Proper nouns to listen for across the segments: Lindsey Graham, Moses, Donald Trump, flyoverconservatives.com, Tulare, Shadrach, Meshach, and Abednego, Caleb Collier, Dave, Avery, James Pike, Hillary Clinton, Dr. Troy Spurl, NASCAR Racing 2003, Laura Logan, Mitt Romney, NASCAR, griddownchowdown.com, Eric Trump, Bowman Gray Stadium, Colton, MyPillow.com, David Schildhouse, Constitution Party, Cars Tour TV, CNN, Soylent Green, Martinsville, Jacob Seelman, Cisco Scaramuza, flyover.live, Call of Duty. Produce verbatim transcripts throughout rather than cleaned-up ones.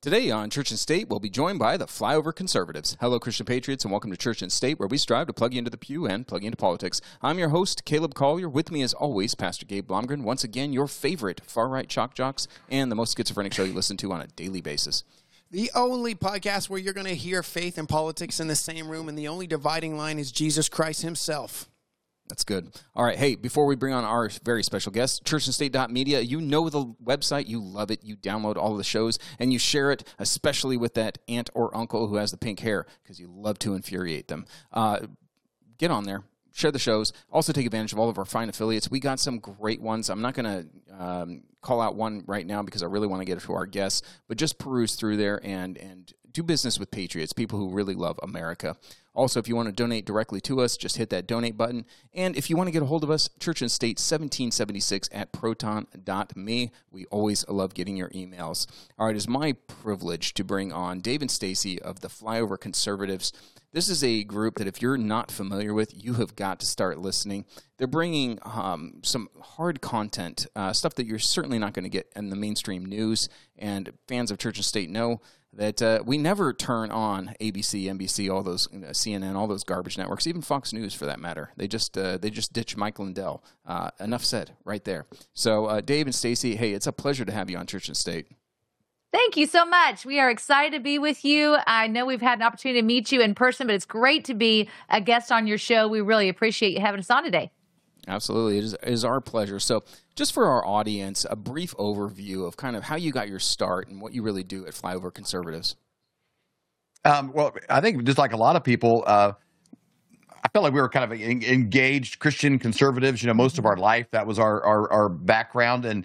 Today on Church and State, we'll be joined by the Flyover Conservatives. Hello, Christian Patriots, and welcome to Church and State, where we strive to plug you into the pew and plug you into politics. I'm your host, Caleb Collier. With me, as always, Pastor Gabe Blomgren, once again, your favorite far-right shock jocks and the most schizophrenic show you listen to on a daily basis. The only podcast where you're going to hear faith and politics in the same room, and the only dividing line is Jesus Christ himself. That's good. All right. Hey, before we bring on our very special guest, church and state dot media, you know the website. You love it. You download all the shows and you share it, especially with that aunt or uncle who has the pink hair, because you love to infuriate them. Uh, get on there. Share the shows. Also take advantage of all of our fine affiliates. We got some great ones. I'm not going to um, call out one right now because I really want to get to our guests, but just peruse through there and and do business with patriots, people who really love America. Also, if you want to donate directly to us, just hit that donate button. And if you want to get a hold of us, Church and State seventeen seventy-six at proton dot me. We always love getting your emails. All right, it's my privilege to bring on Dave and Stacey of the Flyover Conservatives. This is a group that if you're not familiar with, you have got to start listening. They're bringing um, some hard content, uh, stuff that you're certainly not going to get in the mainstream news, and fans of Church and State know that uh, we never turn on A B C, N B C, all those uh, C N N, all those garbage networks, even Fox News for that matter. They just uh, they just ditch Mike Lindell. Uh, enough said, right there. So uh, Dave and Stacey, hey, it's a pleasure to have you on Church and State. Thank you so much. We are excited to be with you. I know we've had an opportunity to meet you in person, but it's great to be a guest on your show. We really appreciate you having us on today. Absolutely. It is, it is our pleasure. So just for our audience, a brief overview of kind of how you got your start and what you really do at Flyover Conservatives. Um, well, I think just like a lot of people, uh, I felt like we were kind of en- engaged Christian conservatives, you know, most of our life. That was our, our, our background. And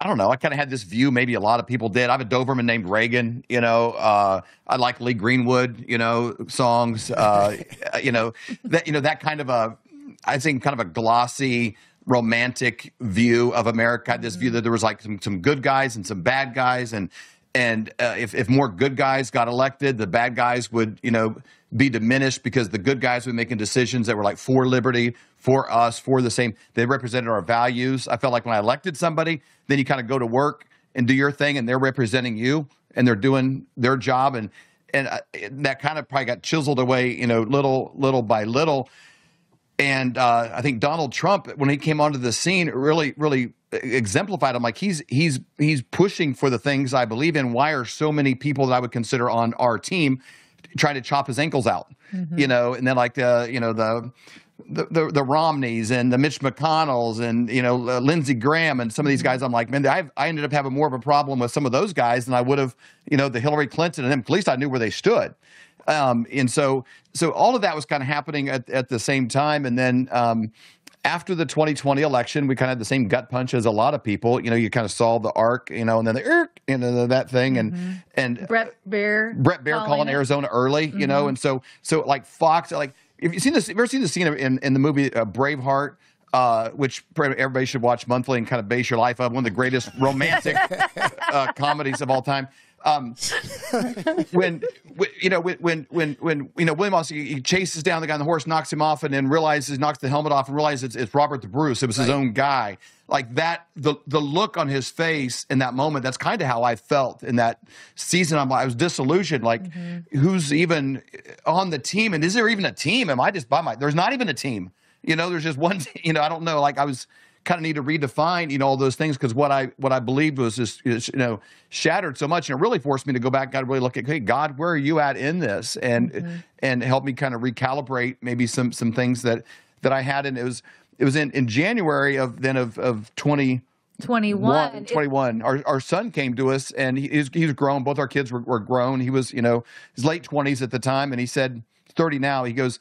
I don't know, I kind of had this view, maybe a lot of people did. I have a Doberman named Reagan, you know, uh, I like Lee Greenwood, you know, songs, uh, you know, that, you know, that kind of a, I think kind of a glossy, romantic view of America. This view that there was like some, some good guys and some bad guys, and and uh, if if more good guys got elected, the bad guys would, you know, be diminished because the good guys were making decisions that were like for liberty, for us, for the same. They represented our values. I felt like when I elected somebody, then you kind of go to work and do your thing, and they're representing you and they're doing their job, and and I, that kind of probably got chiseled away, you know, little little by little. And uh, I think Donald Trump, when he came onto the scene, really, really exemplified. I'm like, he's he's he's pushing for the things I believe in. Why are so many people that I would consider on our team trying to chop his ankles out? Mm-hmm. You know, and then like the you know the, the the the Romneys and the Mitch McConnells and you know Lindsey Graham and some of these guys. I'm like, man, I've, I ended up having more of a problem with some of those guys than I would have, you know, the Hillary Clinton and them. At least I knew where they stood. Um, and so, so all of that was kind of happening at, at the same time. And then, um, after the twenty twenty election, we kind of had the same gut punch as a lot of people, you know, you kind of saw the arc, you know, and then the, irk, you know, that thing and, mm-hmm. and Brett Baier, Brett Baier calling Arizona early, you mm-hmm. know? And so, so like Fox, like if you've seen this, ever seen the scene in, in the movie uh, Braveheart, Uh, which everybody should watch monthly and kind of base your life on, one of the greatest romantic uh, comedies of all time. Um, when, when you know when when when you know William also, he chases down the guy on the horse, knocks him off, and then realizes knocks the helmet off and realizes it's, it's Robert the Bruce. It was right. His own guy. Like that, the the look on his face in that moment. That's kind of how I felt in that season. I'm I was disillusioned. Like, mm-hmm. who's even on the team? And is there even a team? Am I just by my? There's not even a team. You know, there's just one, you know, I don't know, like I was kind of need to redefine, you know, all those things because what I what I believed was just, you know, shattered so much. And it really forced me to go back and kind of really look at, hey, God, where are you at in this? And mm-hmm. and help me kind of recalibrate maybe some some things that, that I had. And it was it was in, in January of then of, of twenty twenty-one. twenty-one. Our, our son came to us and he, he, was, he was grown. Both our kids were, were grown. He was, you know, his late twenties at the time. And he said, thirty now, he goes,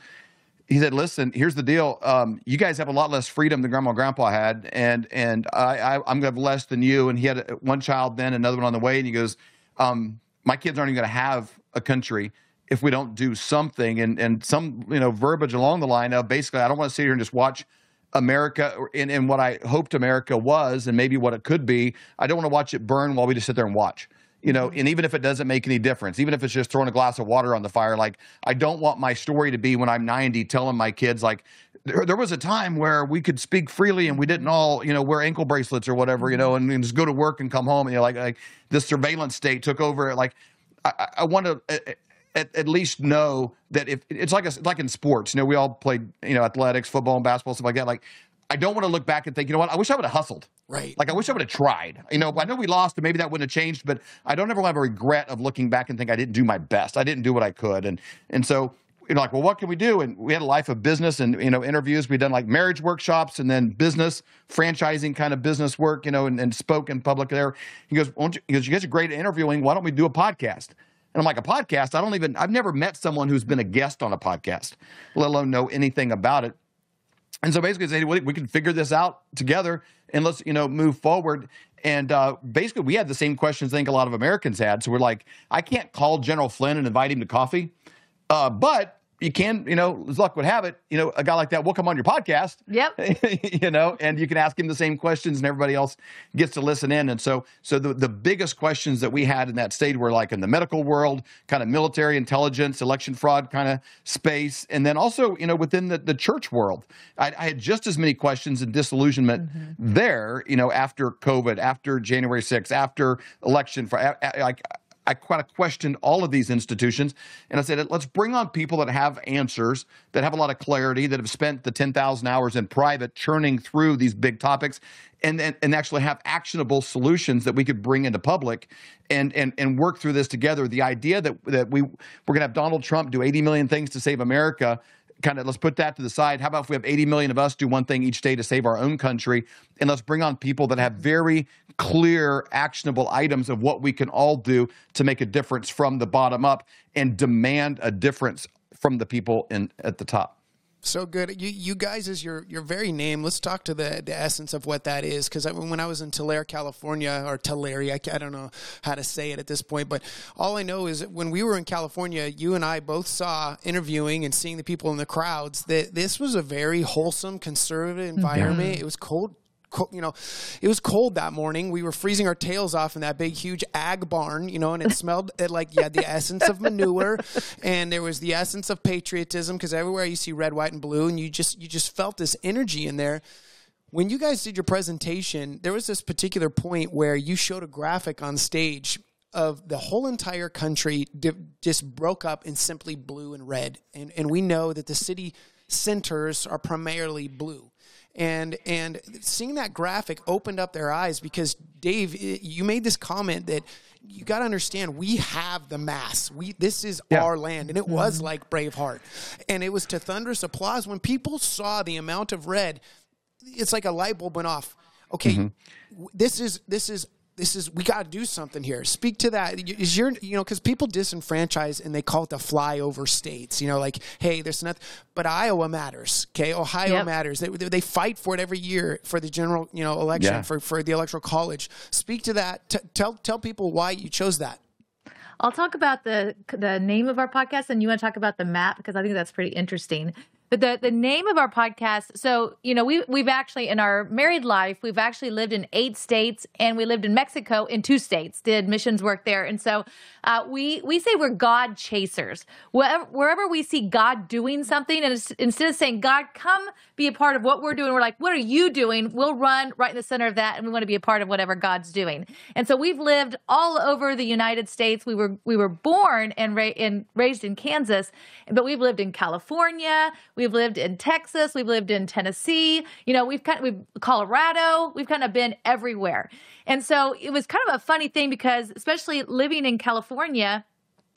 He said, listen, here's the deal. Um, you guys have a lot less freedom than Grandma and Grandpa had, and and I, I, I'm going to have less than you. And he had a, one child then, another one on the way, and he goes, um, my kids aren't even going to have a country if we don't do something, and and some, you know, verbiage along the line of basically, I don't want to sit here and just watch America and, and what I hoped America was and maybe what it could be. I don't want to watch it burn while we just sit there and watch, you know, and even if it doesn't make any difference, even if it's just throwing a glass of water on the fire, like I don't want my story to be when I'm ninety telling my kids like there, there was a time where we could speak freely and we didn't all, you know, wear ankle bracelets or whatever, you know, and, and just go to work and come home. And you're know, like, like this surveillance state took over. Like I, I want to... At, at least know that if it's like a, like in sports, you know, we all played, you know, athletics, football and basketball, stuff like that. Like, I don't want to look back and think, you know what, I wish I would have hustled. Right. Like, I wish I would have tried. You know, I know we lost and maybe that wouldn't have changed, but I don't ever have a regret of looking back and think I didn't do my best. I didn't do what I could. And, and so, you know, like, well, what can we do? And we had a life of business and, you know, interviews. We'd done like marriage workshops and then business, franchising kind of business work, you know, and, and spoke in public there. He goes, won't you, he goes, you guys are great at interviewing. Why don't we do a podcast? And I'm like, a podcast? I don't even, I've never met someone who's been a guest on a podcast, let alone know anything about it. And so basically, they said, we can figure this out together and let's, you know, move forward. And uh, basically, we had the same questions I think a lot of Americans had. So we're like, I can't call General Flynn and invite him to coffee, uh, but you can, you know, as luck would have it, you know, a guy like that will come on your podcast. Yep. You know, and you can ask him the same questions and everybody else gets to listen in. And so so the, the biggest questions that we had in that state were like in the medical world, kind of military intelligence, election fraud kind of space. And then also, you know, within the, the church world, I, I had just as many questions and disillusionment mm-hmm. there, you know, after COVID, after January sixth, after election, for like, I kind of questioned all of these institutions, and I said, let's bring on people that have answers, that have a lot of clarity, that have spent the ten thousand hours in private churning through these big topics, and, and, and actually have actionable solutions that we could bring into public and, and, and work through this together. The idea that, that we, we're going to have Donald Trump do eighty million things to save America, kind of let's put that to the side. How about if we have eighty million of us do one thing each day to save our own country, and let's bring on people that have very clear, actionable items of what we can all do to make a difference from the bottom up and demand a difference from the people in at the top. So good. You you guys is your, your very name. Let's talk to the, the essence of what that is. Because I, when I was in Tulare, California, or Tulare, I, I don't know how to say it at this point. But all I know is that when we were in California, you and I both saw interviewing and seeing the people in the crowds that this was a very wholesome, conservative environment. Yeah. It was cold. You know, it was cold that morning. We were freezing our tails off in that big, huge ag barn, you know, and it smelled it like, yeah, the essence of manure. And there was the essence of patriotism, because everywhere you see red, white, and blue, and you just you just felt this energy in there. When you guys did your presentation, there was this particular point where you showed a graphic on stage of the whole entire country di- just broke up in simply blue and red. And, and we know that the city centers are primarily blue. And and seeing that graphic opened up their eyes, because, Dave, you made this comment that you got to understand we have the mass. We This is yeah. our land. And it mm-hmm. was like Braveheart. And it was to thunderous applause. When people saw the amount of red, it's like a light bulb went off. Okay, mm-hmm. this is this is This is, we got to do something here. Speak to that. Is your, you know, because people disenfranchise and they call it the flyover states, you know, like, hey, there's nothing, but Iowa matters. Okay. Ohio yep. matters. They, they fight for it every year for the general, you know, election yeah. for, for the electoral college. Speak to that. T- tell, tell people why you chose that. I'll talk about the, the name of our podcast, and you want to talk about the map, because I think that's pretty interesting. But the, the name of our podcast, so, you know, we, we've actually, in our married life, we've actually lived in eight states, and we lived in Mexico in two states, did missions work there. And so uh, we we say we're God chasers. Wherever, wherever we see God doing something, and it's, instead of saying, God, come be a part of what we're doing, we're like, what are you doing? We'll run right in the center of that, and we want to be a part of whatever God's doing. And so we've lived all over the United States. We were we were born and, ra- and raised in Kansas, but we've lived in California. We We've lived in Texas. We've lived in Tennessee. You know, we've kind of, we've Colorado. We've kind of been everywhere. And so it was kind of a funny thing, because especially living in California,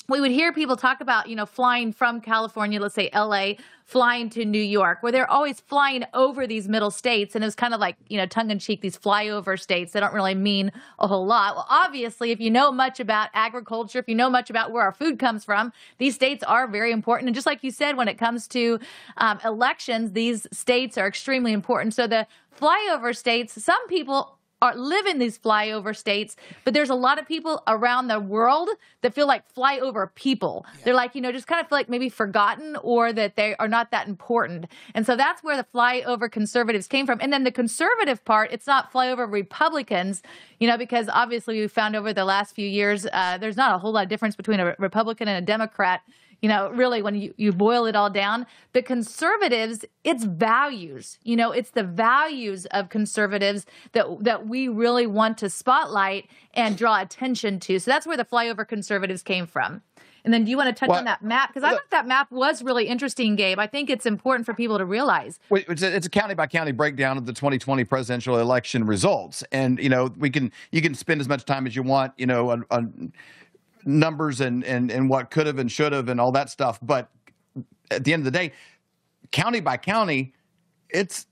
we would hear people talk about, you know, flying from California, let's say L A, flying to New York, where they're always flying over these middle states. And it was kind of like, you know, tongue in cheek, these flyover states. They don't really mean a whole lot. Well, obviously, if you know much about agriculture, if you know much about where our food comes from, these states are very important. And just like you said, when it comes to um, elections, these states are extremely important. So the flyover states, some people are, live in these flyover states, but there's a lot of people around the world that feel like flyover people. Yeah. They're like, you know, just kind of feel like maybe forgotten or that they are not that important. And so that's where the flyover conservatives came from. And then the conservative part, it's not flyover Republicans, you know, because obviously we found over the last few years, uh, there's not a whole lot of difference between a Republican and a Democrat. You know, really, when you, you boil it all down, but conservatives, it's values. You know, it's the values of conservatives that that we really want to spotlight and draw attention to. So that's where the flyover conservatives came from. And then do you want to touch well, on that map? Because I thought that map was really interesting, Gabe. I think it's important for people to realize. It's a, it's a county-by-county breakdown of the twenty twenty presidential election results. And, you know, we can you can spend as much time as you want, you know, on, on numbers and, and, and what could have and should have and all that stuff. But at the end of the day, county by county, it's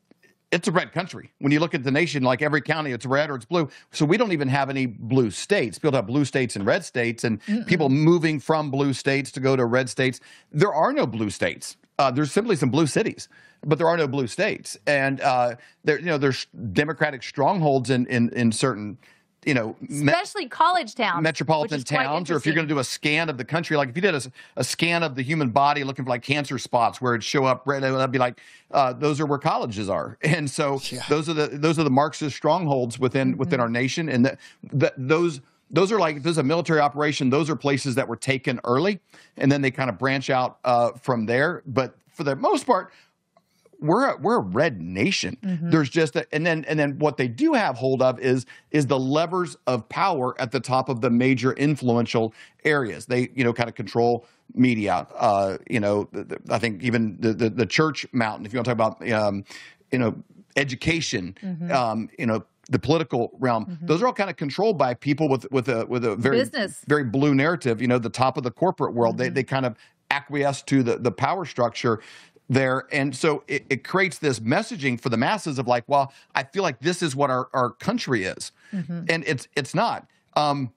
it's a red country. When you look at the nation, like every county, it's red or it's blue. So we don't even have any blue states. People have blue states and red states and mm-mm. people moving from blue states to go to red states. There are no blue states. Uh, there's simply some blue cities, but there are no blue states. And uh, there, you know, there's Democratic strongholds in, in, in certain you know, especially college towns, metropolitan towns, or if you're going to do a scan of the country, like if you did a, a scan of the human body looking for like cancer spots where it'd show up, right, that'd be like, uh, those are where colleges are. And so yeah. those are the, those are the Marxist strongholds within, mm-hmm. within our nation. And that, that those, those are like, there's a military operation. Those are places that were taken early and then they kind of branch out, uh, from there. But for the most part, We're a, we're a red nation. Mm-hmm. There's just a, and then and then what they do have hold of is is the levers of power at the top of the major influential areas. They you know kind of control media. Uh, you know the, the, I think even the, the the church mountain. If you want to talk about um, you know education, mm-hmm. um, you know the political realm. Mm-hmm. Those are all kind of controlled by people with with a with a very Business. very blue narrative. You know the top of the corporate world. Mm-hmm. They they kind of acquiesce to the the power structure there. And so it, it creates this messaging for the masses of like, well, I feel like this is what our, our country is. Mm-hmm. And it's it's not. Um,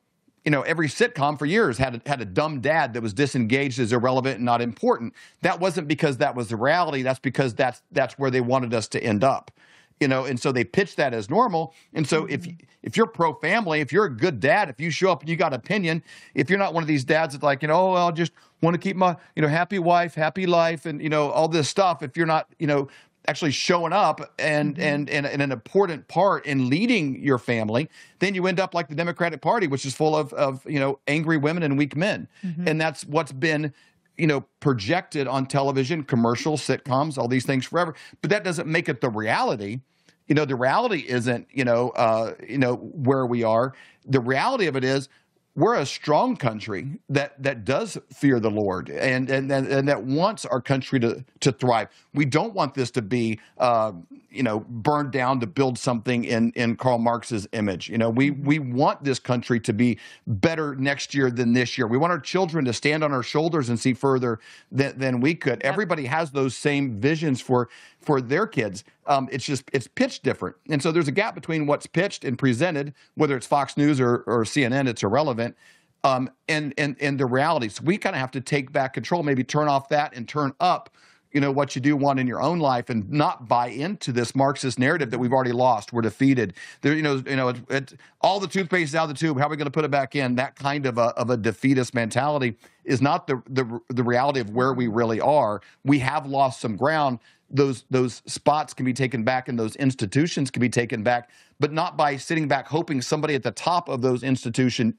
you know, every sitcom for years had a, had a dumb dad that was disengaged as irrelevant and not important. That wasn't because that was the reality. That's because that's that's where they wanted us to end up. You know, and so they pitch that as normal. And so if if you're pro-family, if you're a good dad, if you show up and you got an opinion, if you're not one of these dads that's like, you know, oh, I'll just want to keep my, you know, happy wife, happy life, and, you know, all this stuff. If you're not, you know, actually showing up and, mm-hmm. and, and, and an important part in leading your family, then you end up like the Democratic Party, which is full of, of you know, angry women and weak men. Mm-hmm. And that's what's been you know, projected on television, commercials, sitcoms, all these things forever. But that doesn't make it the reality. You know, the reality isn't, you know, uh, you know, where we are. The reality of it is we're a strong country that that does fear the Lord and and, and, and that wants our country to, to thrive. We don't want this to be, uh, you know, burned down to build something in, in Karl Marx's image. You know, we we want this country to be better next year than this year. We want our children to stand on our shoulders and see further than, than we could. Everybody has those same visions for for their kids. Um, it's just it's pitched different. And so there's a gap between what's pitched and presented, whether it's Fox News or, or C N N, it's irrelevant, um, and, and, and the reality. So we kind of have to take back control, maybe turn off that and turn up, you know, what you do want in your own life and not buy into this Marxist narrative that we've already lost. We're defeated. There, you know, you know, it, it, all the toothpaste is out of the tube. How are we going to put it back in? That kind of a, of a defeatist mentality is not the, the the reality of where we really are. We have lost some ground. Those those spots can be taken back and those institutions can be taken back, but not by sitting back hoping somebody at the top of those institutions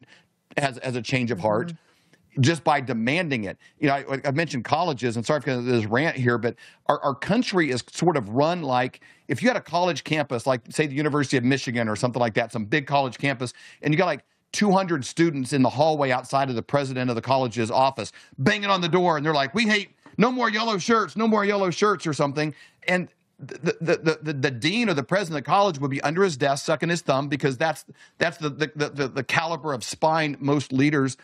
has, has a change of heart. Mm-hmm. Just by demanding it. You know, I, I mentioned colleges, and sorry for this rant here, but our, our country is sort of run like, if you had a college campus, like say the University of Michigan or something like that, some big college campus, and you got like two hundred students in the hallway outside of the president of the college's office, banging on the door, and they're like, we hate, no more yellow shirts, no more yellow shirts or something. And The, the the the dean or the president of the college would be under his desk sucking his thumb, because that's that's the the, the the caliber of spine most leaders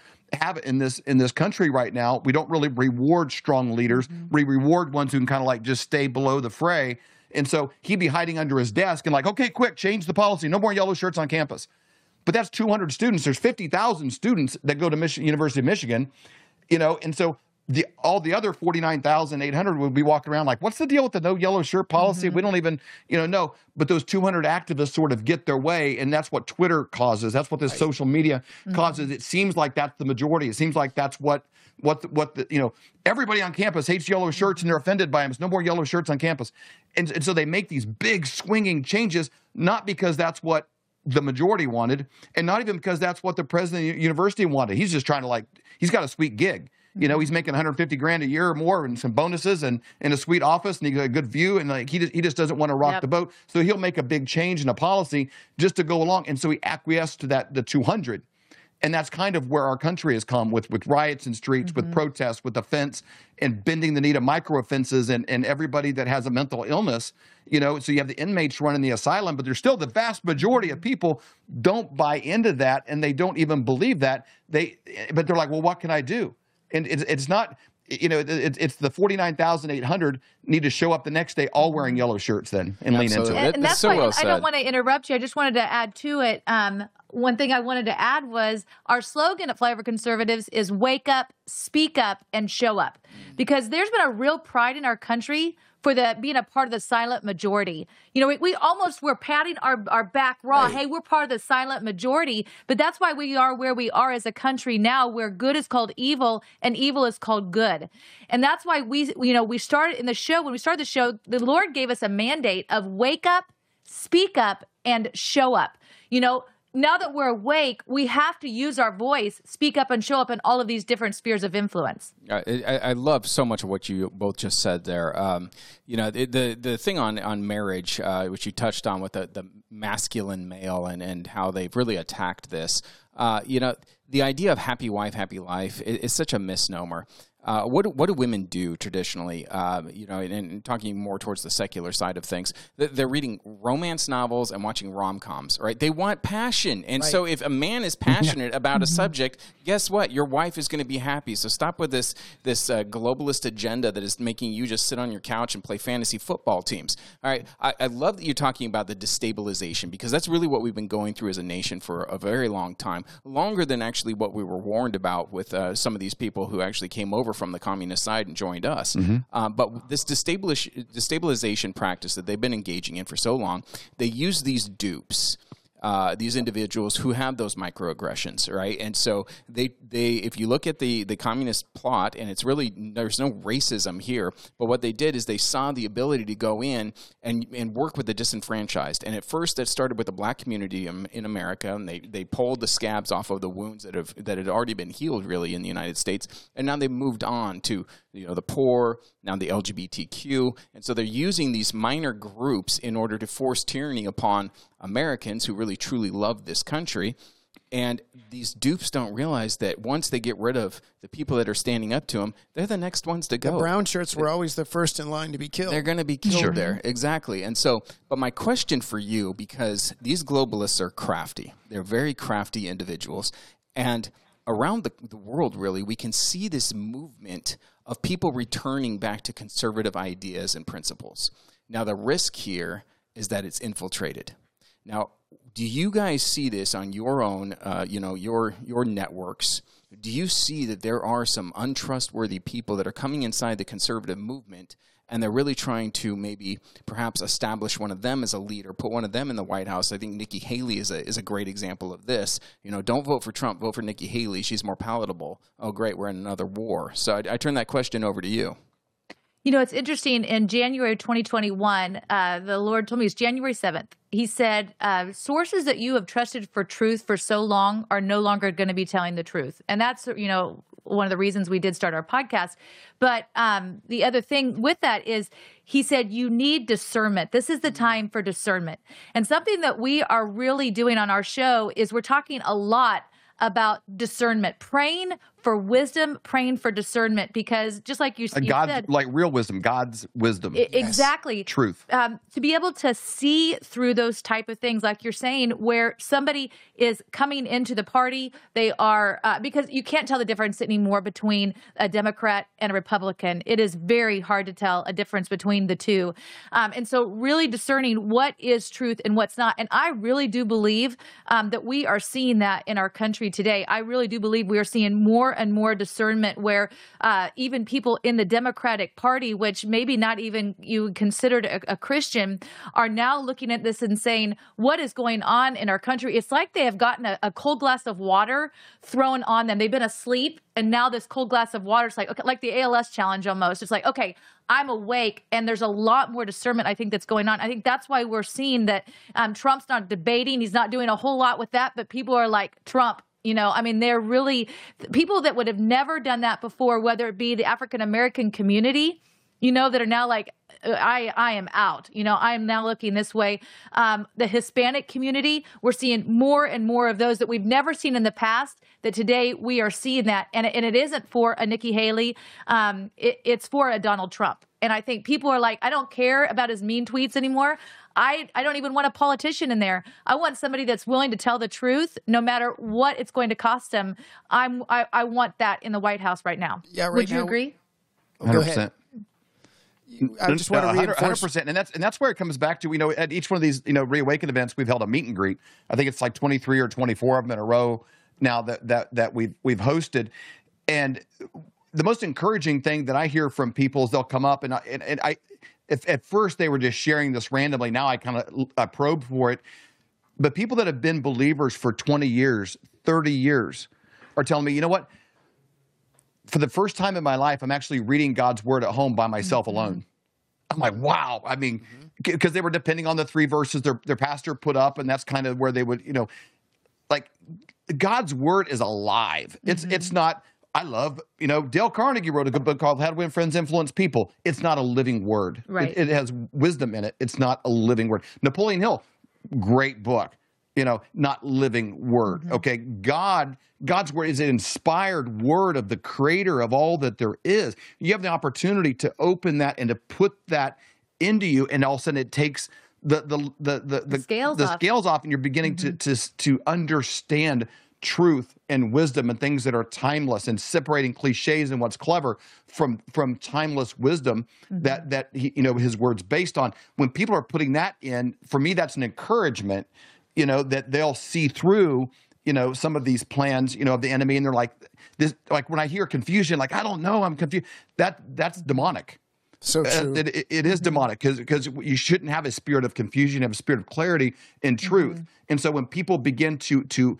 have in this in this country right now. We don't really reward strong leaders. Mm-hmm. We reward ones who can kind of like just stay below the fray. And so he'd be hiding under his desk and like, okay, quick, change the policy. No more yellow shirts on campus. But that's two hundred students. There's fifty thousand students that go to Mich- University of Michigan, you know, and so the all the other forty-nine thousand eight hundred would be walking around like, what's the deal with the no yellow shirt policy? Mm-hmm. We don't even, you know, know. But those two hundred activists sort of get their way, and that's what Twitter causes. That's what this right. social media mm-hmm. causes. It seems like that's the majority. It seems like that's what, what, the, what the, you know, everybody on campus hates yellow shirts and they're offended by them. There's no more yellow shirts on campus. And, and so they make these big swinging changes, not because that's what the majority wanted, and not even because that's what the president of the university wanted. He's just trying to, like, he's got a sweet gig. You know, he's making one hundred fifty grand a year or more and some bonuses and in a sweet office, and he got a good view, and like he just, he just doesn't want to rock yep. the boat. So he'll make a big change in a policy just to go along. And so he acquiesced to that, the two hundred. And that's kind of where our country has come with, with riots in streets, mm-hmm. with protests, with offense, and bending the knee to micro offenses, and, and everybody that has a mental illness. You know, so you have the inmates running the asylum, but there's still the vast majority of people don't buy into that, and they don't even believe that. They, but they're like, well, what can I do? And it's, it's not, you know, it, it's the forty-nine thousand eight hundred need to show up the next day all wearing yellow shirts then and Absolutely. lean into it. And, and that's so why well I don't want to interrupt you. I just wanted to add to it. Um, one thing I wanted to add was our slogan at Flyover Conservatives is wake up, speak up, and show up. Because there's been a real pride in our country for the being a part of the silent majority. You know, we, we almost were patting our, our back raw. Right. Hey, we're part of the silent majority. But that's why we are where we are as a country now, where good is called evil and evil is called good. And that's why we, you know, we started in the show, when we started the show, the Lord gave us a mandate of wake up, speak up, and show up. You know, now that we're awake, we have to use our voice, speak up, and show up in all of these different spheres of influence. I, I, I love so much of what you both just said there. Um, you know, the, the the thing on on marriage, uh, which you touched on with the, the masculine male and, and how they've really attacked this. Uh, you know, the idea of happy wife, happy life is, is such a misnomer. Uh, what what do women do traditionally? Uh, you know, and, and talking more towards the secular side of things, they're reading romance novels and watching rom-coms, right? They want passion, and right. so if a man is passionate about a subject, guess what? Your wife is going to be happy. So stop with this this uh, globalist agenda that is making you just sit on your couch and play fantasy football teams. All right, I, I love that you're talking about the destabilization, because that's really what we've been going through as a nation for a very long time, longer than actually what we were warned about with uh, some of these people who actually came over from the communist side and joined us. Mm-hmm. Uh, but this destabiliz- destabilization practice that they've been engaging in for so long, they use these dupes, uh, these individuals who have those microaggressions, right? And so they, they if you look at the, the communist plot, and it's really, there's no racism here, but what they did is they saw the ability to go in and, and work with the disenfranchised. And at first that started with the black community in, in America, and they, they pulled the scabs off of the wounds that have that had already been healed really in the United States. And now they've moved on to, you know, the poor, now the L G B T Q. And so they're using these minor groups in order to force tyranny upon Americans who really truly love this country. And these dupes don't realize that once they get rid of the people that are standing up to them, they're the next ones to go. The brown shirts were always the first in line to be killed. They're going to be killed sure. there. Exactly. And so, but my question for you, because these globalists are crafty, they're very crafty individuals. And around the, the world, really, we can see this movement of people returning back to conservative ideas and principles. Now, the risk here is that it's infiltrated. Now, do you guys see this on your own, uh, you know, your your networks? Do you see that there are some untrustworthy people that are coming inside the conservative movement, and they're really trying to maybe perhaps establish one of them as a leader, put one of them in the White House? I think Nikki Haley is a is a great example of this. You know, don't vote for Trump, vote for Nikki Haley. She's more palatable. Oh, great, we're in another war. So I, I turn that question over to you. You know, it's interesting. In January of twenty twenty-one, uh, the Lord told me it's January seventh. He said, uh, sources that you have trusted for truth for so long are no longer going to be telling the truth. And that's, you know, one of the reasons we did start our podcast. But um, the other thing with that is he said, you need discernment. This is the time for discernment. And something that we are really doing on our show is we're talking a lot about discernment, praying for wisdom, praying for discernment, because just like you, you God's, said, like real wisdom, God's wisdom, I- exactly, yes. truth, um, to be able to see through those type of things, like you're saying, where somebody is coming into the party, they are uh, because you can't tell the difference anymore between a Democrat and a Republican. It is very hard to tell a difference between the two, um, and so really discerning what is truth and what's not. And I really do believe um, that we are seeing that in our country today. I really do believe we are seeing more more and more discernment where uh, even people in the Democratic Party, which maybe not even you considered a, a Christian, are now looking at this and saying, what is going on in our country? It's like they have gotten a, a cold glass of water thrown on them. They've been asleep. And now this cold glass of water, it's like, okay, like the A L S challenge almost. It's like, okay, I'm awake, and there's a lot more discernment, I think, that's going on. I think that's why we're seeing that um, Trump's not debating. He's not doing a whole lot with that, but people are like, Trump. You know, I mean, they're really people that would have never done that before, whether it be the African-American community, you know, that are now like, I, I am out. You know, I am now looking this way. Um, the Hispanic community, we're seeing more and more of those that we've never seen in the past, that today we are seeing that. And, and it isn't for a Nikki Haley. Um, it, it's for a Donald Trump. And I think people are like, I don't care about his mean tweets anymore. I, I don't even want a politician in there. I want somebody that's willing to tell the truth, no matter what it's going to cost them. I'm, I, I want that in the White House right now. Yeah, right. Would you now, agree? one hundred percent. Go ahead. I just want to reinforce one hundred percent, and that's and that's where it comes back to. You know, at each one of these, you know, reawaken events, we've held a meet and greet. I think it's like twenty-three or twenty-four of them in a row now that that that we've we've hosted. And the most encouraging thing that I hear from people is they'll come up and I, and, and I, if at first they were just sharing this randomly. Now I kind of I probe for it, but people that have been believers for twenty years, thirty years, are telling me, you know what? For the first time in my life, I'm actually reading God's word at home by myself mm-hmm. alone. I'm like, wow. I mean, because mm-hmm. they were depending on the three verses their, their pastor put up, and that's kind of where they would, you know, like God's word is alive. It's mm-hmm. it's not, I love, you know, Dale Carnegie wrote a good book called How to Win Friends, Influence People. It's not a living word. Right. It, it has wisdom in it. It's not a living word. Napoleon Hill, great book. You know, not living word. Okay, God, God's word is an inspired word of the creator of all that there is. You have the opportunity to open that and to put that into you, and all of a sudden it takes the the the the, the, the, scales, the off. scales off, and you're beginning mm-hmm. to to to understand truth and wisdom and things that are timeless, and separating cliches and what's clever from from timeless wisdom mm-hmm. that that he, you know, his word's based on. When people are putting that in, for me, that's an encouragement. You know, that they'll see through, you know, some of these plans, you know, of the enemy. And they're like, this, like when I hear confusion, like, I don't know, I'm confused. That that's demonic. So true. Uh, it, it, it is mm-hmm. demonic because because you shouldn't have a spirit of confusion, have a spirit of clarity and truth. Mm-hmm. And so when people begin to to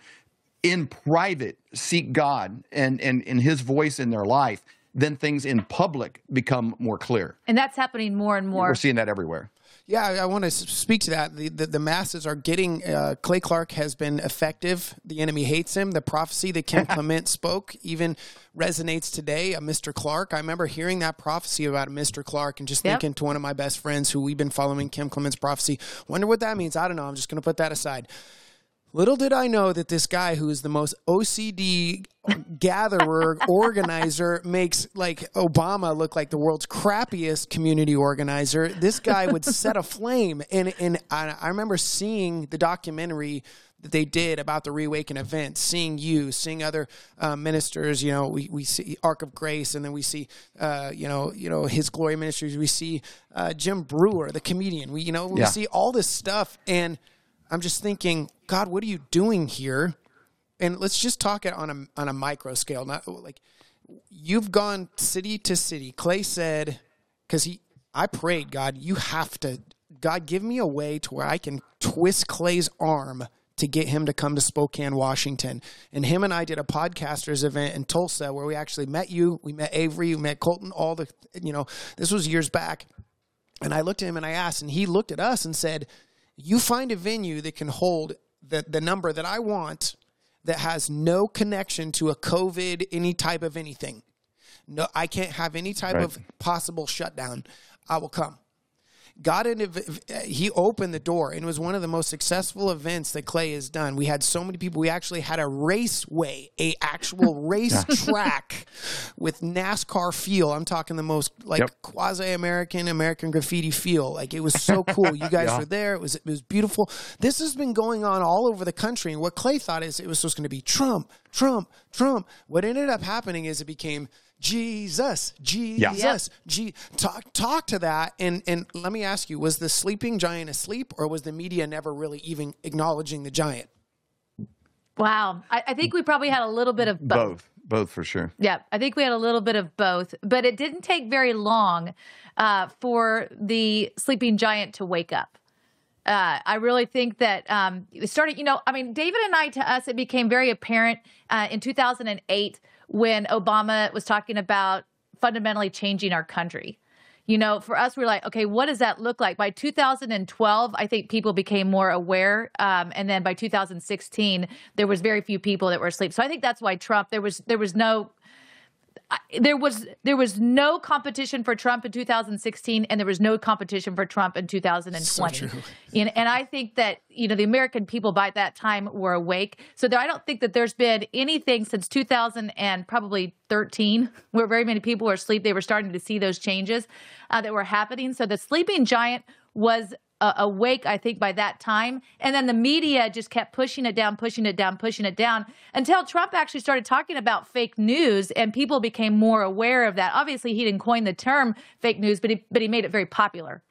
in private seek God and and in his voice in their life, then things in public become more clear. And that's happening more and more. We're seeing that everywhere. Yeah, I want to speak to that. The, the, the masses are getting, uh, Clay Clark has been effective. The enemy hates him. The prophecy that Kim Clement spoke even resonates today. A Mister Clark. I remember hearing that prophecy about Mister Clark and just yep. thinking to one of my best friends who we've been following Kim Clement's prophecy, wonder what that means. I don't know. I'm just going to put that aside. Little did I know that this guy who is the most O C D gatherer, organizer, makes like Obama look like the world's crappiest community organizer. This guy would set a flame. And, and I, I remember seeing the documentary that they did about the Reawaken event, seeing you, seeing other uh, ministers. You know, we, we see Ark of Grace, and then we see, uh, you know, you know, His Glory Ministries. We see uh, Jim Brewer, the comedian. We, you know, we yeah. see all this stuff. And I'm just thinking, God, what are you doing here? And let's just talk it on a on a micro scale. Not like you've gone city to city. Clay said, because he, I prayed, God, you have to, God, give me a way to where I can twist Clay's arm to get him to come to Spokane, Washington. And him and I did a podcasters event in Tulsa where we actually met you, we met Avery, we met Colton, all the, you know, this was years back. And I looked at him and I asked, and he looked at us and said, you find a venue that can hold the, the number that I want that has no connection to a COVID, any type of anything. No, I can't have any type right. of possible shutdown. I will come. God, he opened the door, and it was one of the most successful events that Clay has done. We had so many people. We actually had a raceway, a actual racetrack with NASCAR feel. I'm talking the most like yep. quasi-American, American graffiti feel. Like it was so cool. You guys yeah. were there. It was it was beautiful. This has been going on all over the country. And what Clay thought is it was just going to be Trump, Trump, Trump. What ended up happening is it became Jesus, Jesus, yeah. G- talk, talk to that. And, and let me ask you, was the sleeping giant asleep, or was the media never really even acknowledging the giant? Wow. I, I think we probably had a little bit of both. both. Both for sure. Yeah, I think we had a little bit of both, but it didn't take very long uh, for the sleeping giant to wake up. Uh, I really think that um, it started, you know, I mean, David and I, to us, it became very apparent uh, in two thousand eight when Obama was talking about fundamentally changing our country. You know, for us, we're like, okay, what does that look like? By two thousand twelve, I think people became more aware. Um, and then by two thousand sixteen, there was very few people that were asleep. So I think that's why Trump, there was there was no there was there was no competition for Trump in two thousand sixteen, and there was no competition for Trump in two thousand twenty. So and, and I think that, you know, the American people by that time were awake. So there, I don't think that there's been anything since two thousand and probably thirteen where very many people were asleep. They were starting to see those changes uh, that were happening. So the sleeping giant was uh, awake, I think, by that time. And then the media just kept pushing it down, pushing it down, pushing it down until Trump actually started talking about fake news and people became more aware of that. Obviously, he didn't coin the term fake news, but he, but he made it very popular.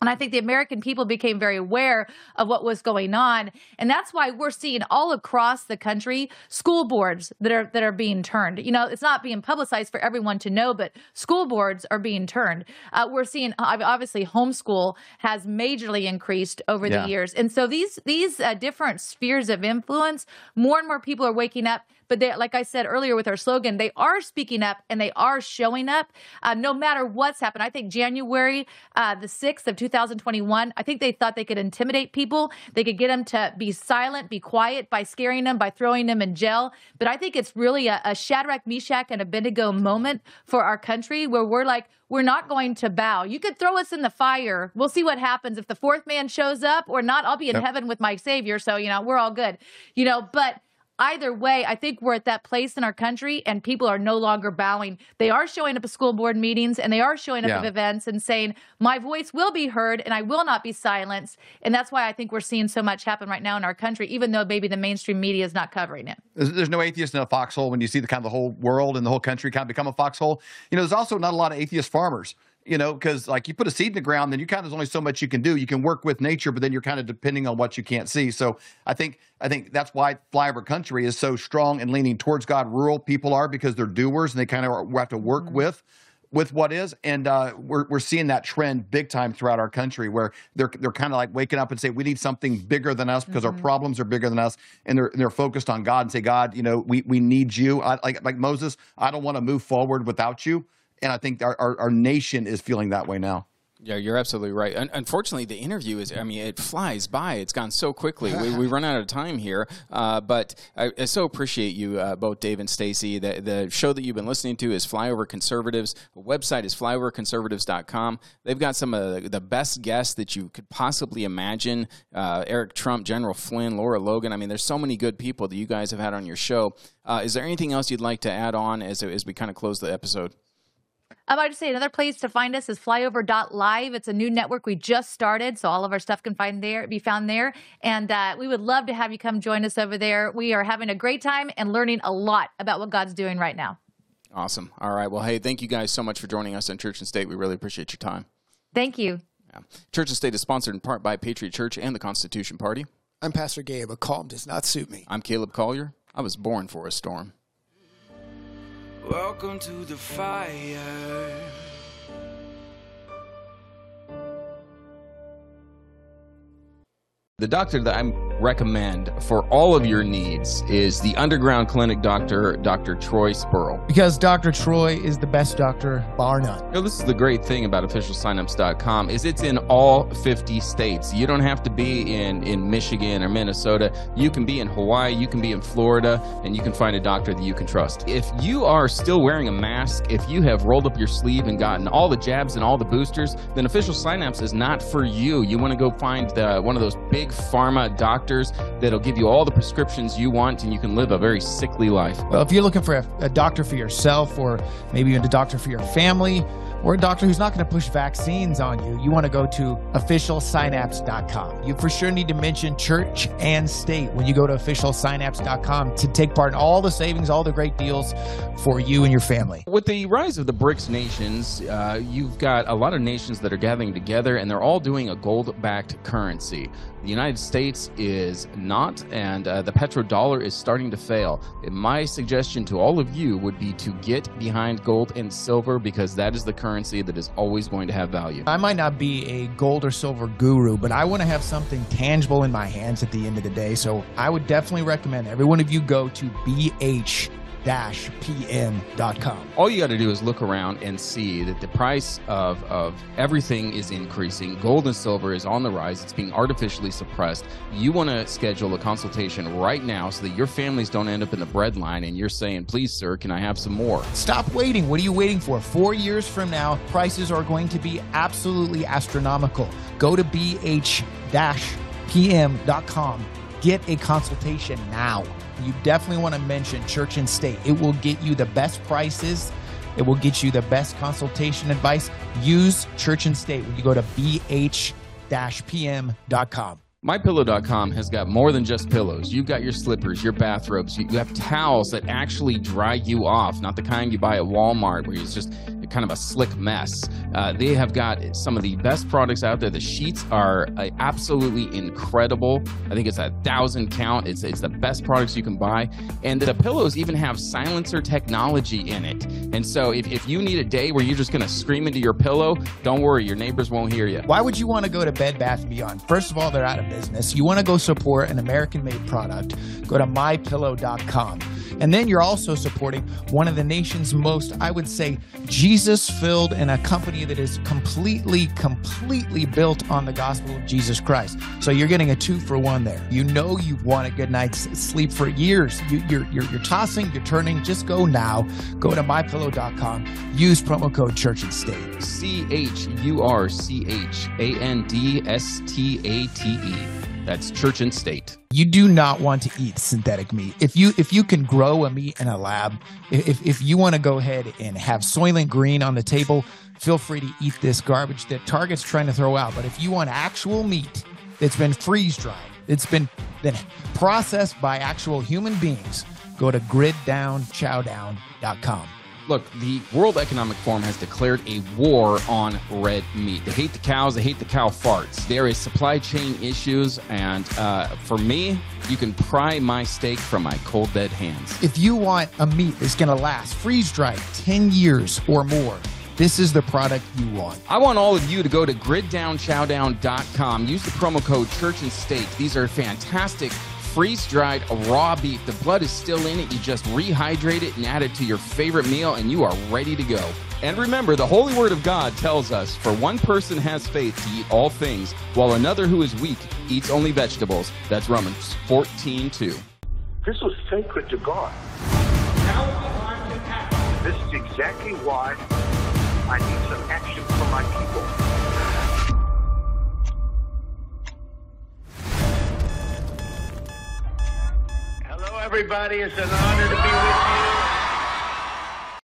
And I think the American people became very aware of what was going on. And that's why we're seeing all across the country school boards that are that are being turned. You know, it's not being publicized for everyone to know, but school boards are being turned. Uh, we're seeing, obviously, homeschool has majorly increased over yeah. the years. And so these, these uh, different spheres of influence, more and more people are waking up. But they, like I said earlier with our slogan, they are speaking up and they are showing up uh, no matter what's happened. I think January uh, the sixth of two thousand twenty-one, I think they thought they could intimidate people. They could get them to be silent, be quiet by scaring them, by throwing them in jail. But I think it's really a, a Shadrach, Meshach, and Abednego moment for our country where we're like, we're not going to bow. You could throw us in the fire. We'll see what happens. If the fourth man shows up or not, I'll be in yep. heaven with my Savior. So, you know, we're all good, you know, but either way, I think we're at that place in our country and people are no longer bowing. They are showing up at school board meetings and they are showing up yeah. at events and saying, my voice will be heard and I will not be silenced. And that's why I think we're seeing so much happen right now in our country, even though maybe the mainstream media is not covering it. There's no atheist in a foxhole when you see the kind of the whole world and the whole country kind of become a foxhole. You know, there's also not a lot of atheist farmers. You know, because like you put a seed in the ground, then you kind of there's only so much you can do. You can work with nature, but then you're kind of depending on what you can't see. So I think I think that's why Flyover Country is so strong and leaning towards God. Rural people are because they're doers and they kind of are, have to work mm-hmm. with with what is. And uh, we're we're seeing that trend big time throughout our country where they're they're kind of like waking up and say, we need something bigger than us because mm-hmm. our problems are bigger than us. And they're they're focused on God and say, God, you know, we we need you. I, like like Moses, I don't want to move forward without you. And I think our, our, our nation is feeling that way now. Yeah, you're absolutely right. Un- unfortunately, the interview is, I mean, it flies by. It's gone so quickly. We, we run out of time here. Uh, but I, I so appreciate you, uh, both Dave and Stacey. The, the show that you've been listening to is Flyover Conservatives. The website is flyover conservatives dot com. They've got some of the best guests that you could possibly imagine. Uh, Eric Trump, General Flynn, Laura Logan. I mean, there's so many good people that you guys have had on your show. Uh, is there anything else you'd like to add on as, as we kind of close the episode? I might say another place to find us is flyover dot live. It's a new network we just started, so all of our stuff can find there, be found there. And uh, we would love to have you come join us over there. We are having a great time and learning a lot about what God's doing right now. Awesome. All right. Well, hey, thank you guys so much for joining us on Church and State. We really appreciate your time. Thank you. Yeah. Church and State is sponsored in part by Patriot Church and the Constitution Party. I'm Pastor Gabe. A calm does not suit me. I'm Caleb Collier. I was born for a storm. Welcome to the fire. The doctor that I recommend for all of your needs is the Underground Clinic doctor, Dr. Troy Spurl. Because Doctor Troy is the best doctor, bar none. You know, this is the great thing about official signups dot com is it's in all fifty states. You don't have to be in, in Michigan or Minnesota. You can be in Hawaii, you can be in Florida, and you can find a doctor that you can trust. If you are still wearing a mask, if you have rolled up your sleeve and gotten all the jabs and all the boosters, then Official Signups is not for you. You want to go find the, one of those big pharma doctors that'll give you all the prescriptions you want and you can live a very sickly life. Well, if you're looking for a, a doctor for yourself or maybe even a doctor for your family or a doctor who's not going to push vaccines on you, you want to go to official signups dot com. You for sure need to mention Church and State when you go to official signups dot com to take part in all the savings, all the great deals for you and your family. With the rise of the BRICS nations, uh, you've got a lot of nations that are gathering together, and they're all doing a gold-backed currency. The United States is not, and uh, the petrodollar is starting to fail. And my suggestion to all of you would be to get behind gold and silver, because that is the currency that is always going to have value. I might not be a gold or silver guru, but I want to have something tangible in my hands at the end of the day. So I would definitely recommend every one of you go to b h dash p m dot com. All you got to do is look around and see that the price of, of everything is increasing. Gold and silver is on the rise. It's being artificially suppressed. You want to schedule a consultation right now so that your families don't end up in the breadline and you're saying, please, sir, can I have some more? Stop waiting. What are you waiting for? Four years from now, prices are going to be absolutely astronomical. Go to b h dash p m dot com. Get a consultation now. You definitely want to mention Church and State. It will get you the best prices. It will get you the best consultation advice. Use Church and State when you go to b h dash p m dot com. My Pillow dot com has got more than just pillows. You've got your slippers, your bathrobes. You have towels that actually dry you off, not the kind you buy at Walmart where it's just kind of a slick mess. Uh, they have got some of the best products out there. The sheets are uh, absolutely incredible. I think it's a thousand count. It's, it's the best products you can buy. And the pillows even have silencer technology in it. And so if, if you need a day where you're just going to scream into your pillow, don't worry, your neighbors won't hear you. Why would you want to go to Bed Bath and Beyond? First of all, they're out of business. You want to go support an American-made product. Go to my pillow dot com. And then you're also supporting one of the nation's most, I would say, Jesus-filled, and a company that is completely, completely built on the gospel of Jesus Christ. So you're getting a two-for-one there. You know you've wanted a good night's sleep for years. You, you're, you're, you're tossing, you're turning. Just go now. Go to my pillow dot com. Use promo code Church and State. C H U R C H A N D S T A T E. That's Church and State. You do not want to eat synthetic meat. If you if you can grow a meat in a lab, if, if you want to go ahead and have Soylent Green on the table, feel free to eat this garbage that Target's trying to throw out. But if you want actual meat that's been freeze-dried, it's been, been processed by actual human beings, go to grid down chow down dot com. Look, the World Economic Forum has declared a war on red meat. They hate the cows. They hate the cow farts. There is supply chain issues. And uh, for me, you can pry my steak from my cold, dead hands. If you want a meat that's going to last freeze-dried ten years or more, this is the product you want. I want all of you to go to grid down chow down dot com. Use the promo code Church and State. These are fantastic freeze-dried raw beef. The blood is still in it. You just rehydrate it and add it to your favorite meal, and you are ready to go. And remember, the Holy Word of God tells us, for one person has faith to eat all things, while another who is weak eats only vegetables. That's Romans fourteen two. This was sacred to God. Now it's time to act. This is exactly why I need some action for my people. Everybody, it's an honor to be with you.